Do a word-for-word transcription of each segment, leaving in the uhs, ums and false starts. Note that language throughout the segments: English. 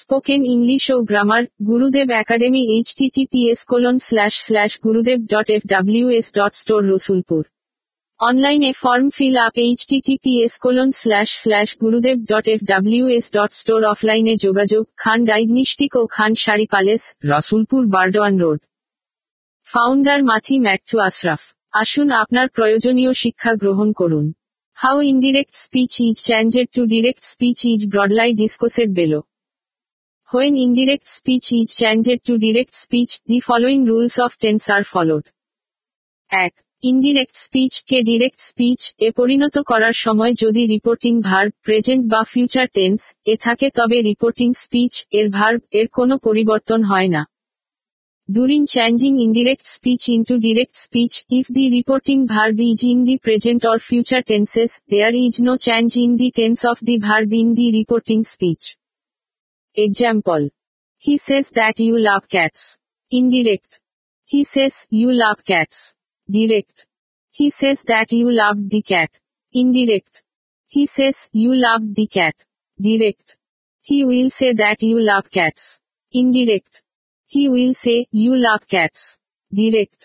Spoken English ও grammar Gurudev academy H T T P S colon slash slash Gurudev dot F W S dot store Rasulpur. অনলাইনে form fill up H T T P S colon slash slash Gurudev dot F W S dot store. অফলাইনে যোগাযোগ Khan diagnostic ও Khan sari palace, Rasulpur Burdwan road. Founder মথি Matthew Ashraf. আসুন আপনার প্রয়োজনীয় শিক্ষা গ্রহণ করুন। How indirect speech is changed to direct speech is broadly discussed below. When indirect speech is changed to direct speech, the following rules of tense are followed. এক. Indirect speech কে direct speech এ পরিণত করার সময় যদি reporting verb present বা future tense এ থাকে, তবে reporting speech এর ভার্ব এর কোনো পরিবর্তন হয় না। During changing indirect speech into direct speech, if the reporting verb is in the present or future tenses, there is no change in the tense of the verb in the reporting speech. Example: He says that you love cats. Indirect. He says you love cats. Direct. He says that you loved the cat. Indirect. He says you loved the cat. Direct. He will say that you love cats. Indirect. He will say, you love cats. Direct.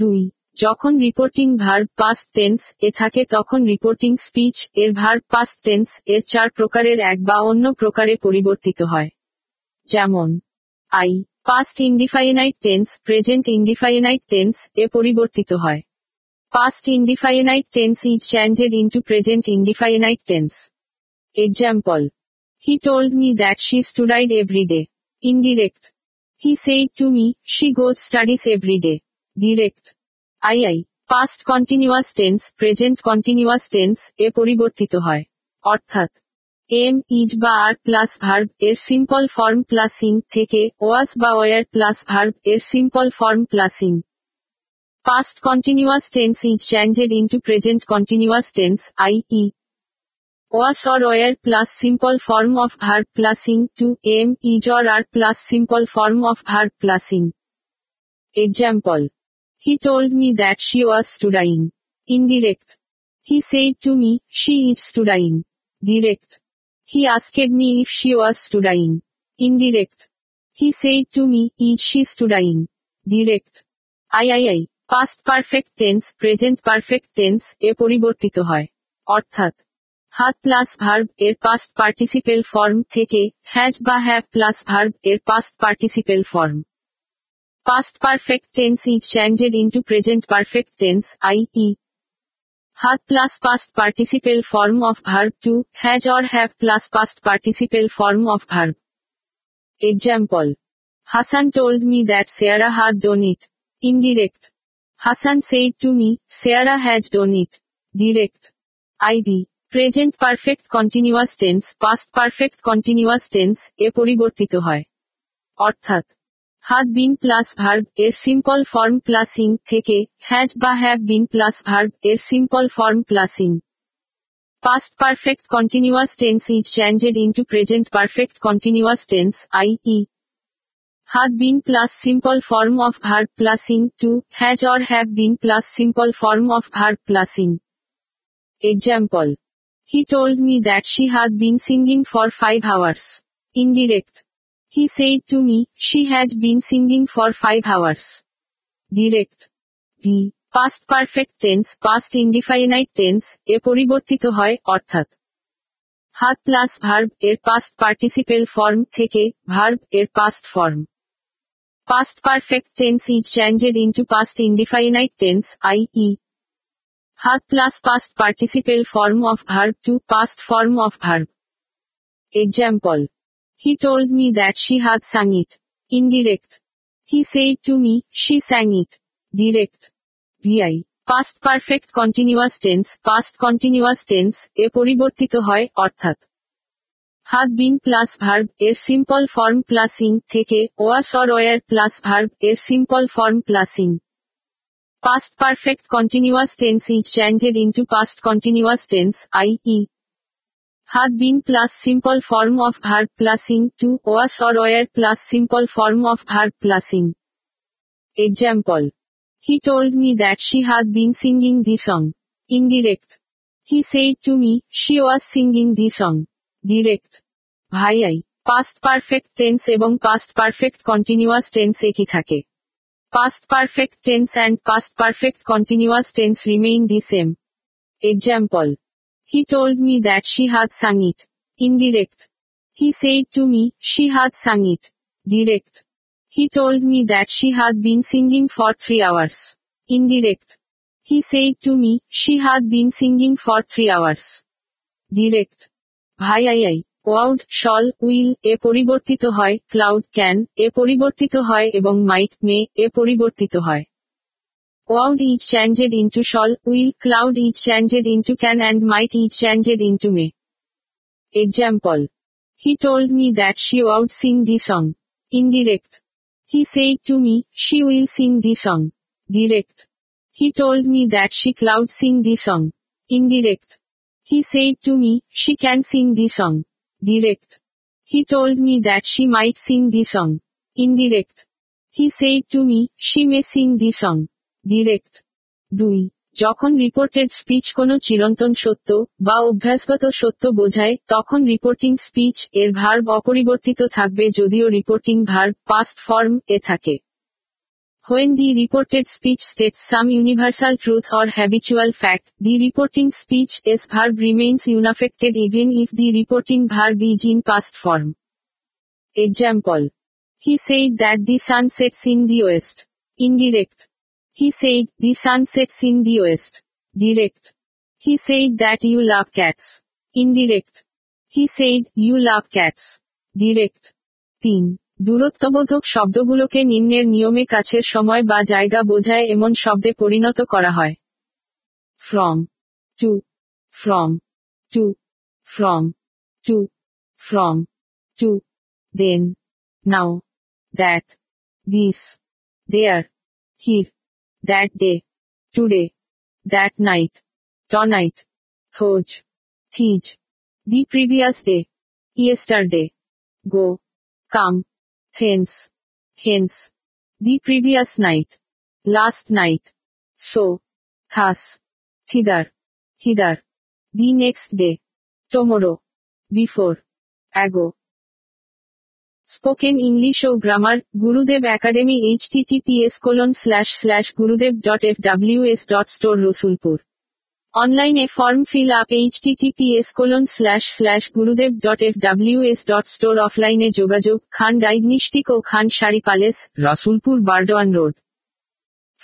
দুই. যখন reporting verb past tense এ থাকে, তখন reporting speech এর verb past tense এর চার প্রকারের এক বা অন্য প্রকারে পরিবর্তিত হয়। যেমন I. past indefinite tense present indefinite tense এ পরিবর্তিত হয়। Past indefinite tense is changed into present indefinite tense. Example: He told me that she studied every day. Indirect. He said to me, she goes studies every day. Direct. I I. Past continuous tense, present continuous tense, এ পরিবর্তিত হয়। অর্থাৎ, am, is বা are plus verb, এর simple form plus ing থেকে, was বা were plus verb, এর simple form plus ing. Past continuous tense is changed into present continuous tense, that is, was or were plus simple form of verb plus ing to am, is or are plus simple form of verb plus ing. Example: He told me that she was studying. Indirect. He said to me, she is studying. Direct. He asked me if she was studying. Indirect. He said to me, is she studying? Direct. I I I. Past perfect tense, present perfect tense, এ পরিবর্তিত হয়। অর্থাৎ, had plus verb এর past participle form থেকে has বা have plus verb এর past participle form. Past perfect tense is changed into present perfect tense, that is, had plus past participle form of verb to has or have plus past participle form of verb. Example: Hassan told me that Sarah had done it. Indirect. Hassan said to me, Sarah has done it. Direct. I B. Present perfect continuous tense, past perfect continuous tense, এ পরিবর্তিত হয়। অর্থাৎ, had been plus verb, এর simple form plus ing থেকে, has বা have been plus verb, এর simple form plus ing. Past perfect continuous tense is changed into present perfect continuous tense, that is, had been plus simple form of verb plus ing to, has or have been plus simple form of verb plus ing. Example: He told me that she had been singing for five hours. Indirect. He said to me, she has been singing for five hours. Direct. B. Past perfect tense, past indefinite tense, এ পরিবর্তিত হয়। অর্থাৎ, had plus verb এর past participle form থেকে verb এর past form. Past perfect tense is changed into past indefinite tense, that is, had plus past participle form of verb to past form of verb. Example: He told me that she had sung it. Indirect. He said to me, she sang it. Direct. V I. Past perfect continuous tense, past continuous tense, এ পরিবর্তিত হয়। অর্থাৎ, had been plus verb এর simple form plus ing থেকে was or were plus verb এর simple form plus ing. Past perfect continuous tense is changed into past continuous tense, that is, had been plus simple form of verb plus ing to was or were plus simple form of verb plus ing. Example: He told me that she had been singing the song. Indirect. He said to me, she was singing the song. Direct. Bhai I. Past perfect tense এবং past perfect continuous tense একই থাকে। Past perfect tense and past perfect continuous tense remain the same. Example: He told me that she had sung it. Indirect: He said to me, she had sung it. Direct: He told me that she had been singing for three hours. Indirect: He said to me, she had been singing for three hours. Direct: ভাই I I would shall will এ পরিবর্তিত হয়, cloud can এ পরিবর্তিত হয় এবং মাইট মে এ পরিবর্তিত হয়। Would is changed into shall will, could is changed into can and might is changed into may. Example: He told me that she would sing the song. Indirect: He said to me, she will sing the song. Direct: He told me that she cloud sing the song. Indirect: He said to me, she can sing the song. Direct: He told me that she might sing the song. Indirect: He said to me, she may sing the song. Direct: দুই যখন reported speech কোনো চিরন্তন সত্য বা অভ্যাসগত সত্য বোঝায়, তখন reporting speech এর ভার্ব অপরিবর্তিত থাকবে যদিও রিপোর্টিং ভার্ব পাস্ট ফর্ম এ থাকে। When the reported speech states some universal truth or habitual fact, the reporting speech as verb remains unaffected even if the reporting verb is in past form. Example: He said that the sun sets in the west. Indirect: He said the sun sets in the west. Direct: He said that you love cats. Indirect: He said you love cats. Direct. তিন দূরত্ববোধক শব্দগুলোকে নিম্নের নিয়মে কাছের সময় বা জায়গা বোঝায় এমন শব্দে পরিণত করা হয়: from to, from to, from to, from to, then, now, that, this, there, here, that day, today, that night, tonight, those, these, the previous day, yesterday, go, come, hence, hence, the previous night, last night, so, thus, thither, hither, the next day, tomorrow, before, ago. Spoken English o Grammar, Gurudev Academy, https colon slash slash gurudev.fws.store Rosupur. Online a form fill up https colon slash slash gurudev.fws.store offline a jogajog Khan Diagnostic o Khan Shari Palace, Rasulpur Bardhan Road.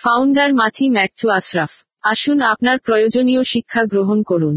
Founder Mothi Matthew Ashraf. আসুন আপনার প্রয়োজনীয় শিক্ষা গ্রহণ করুন।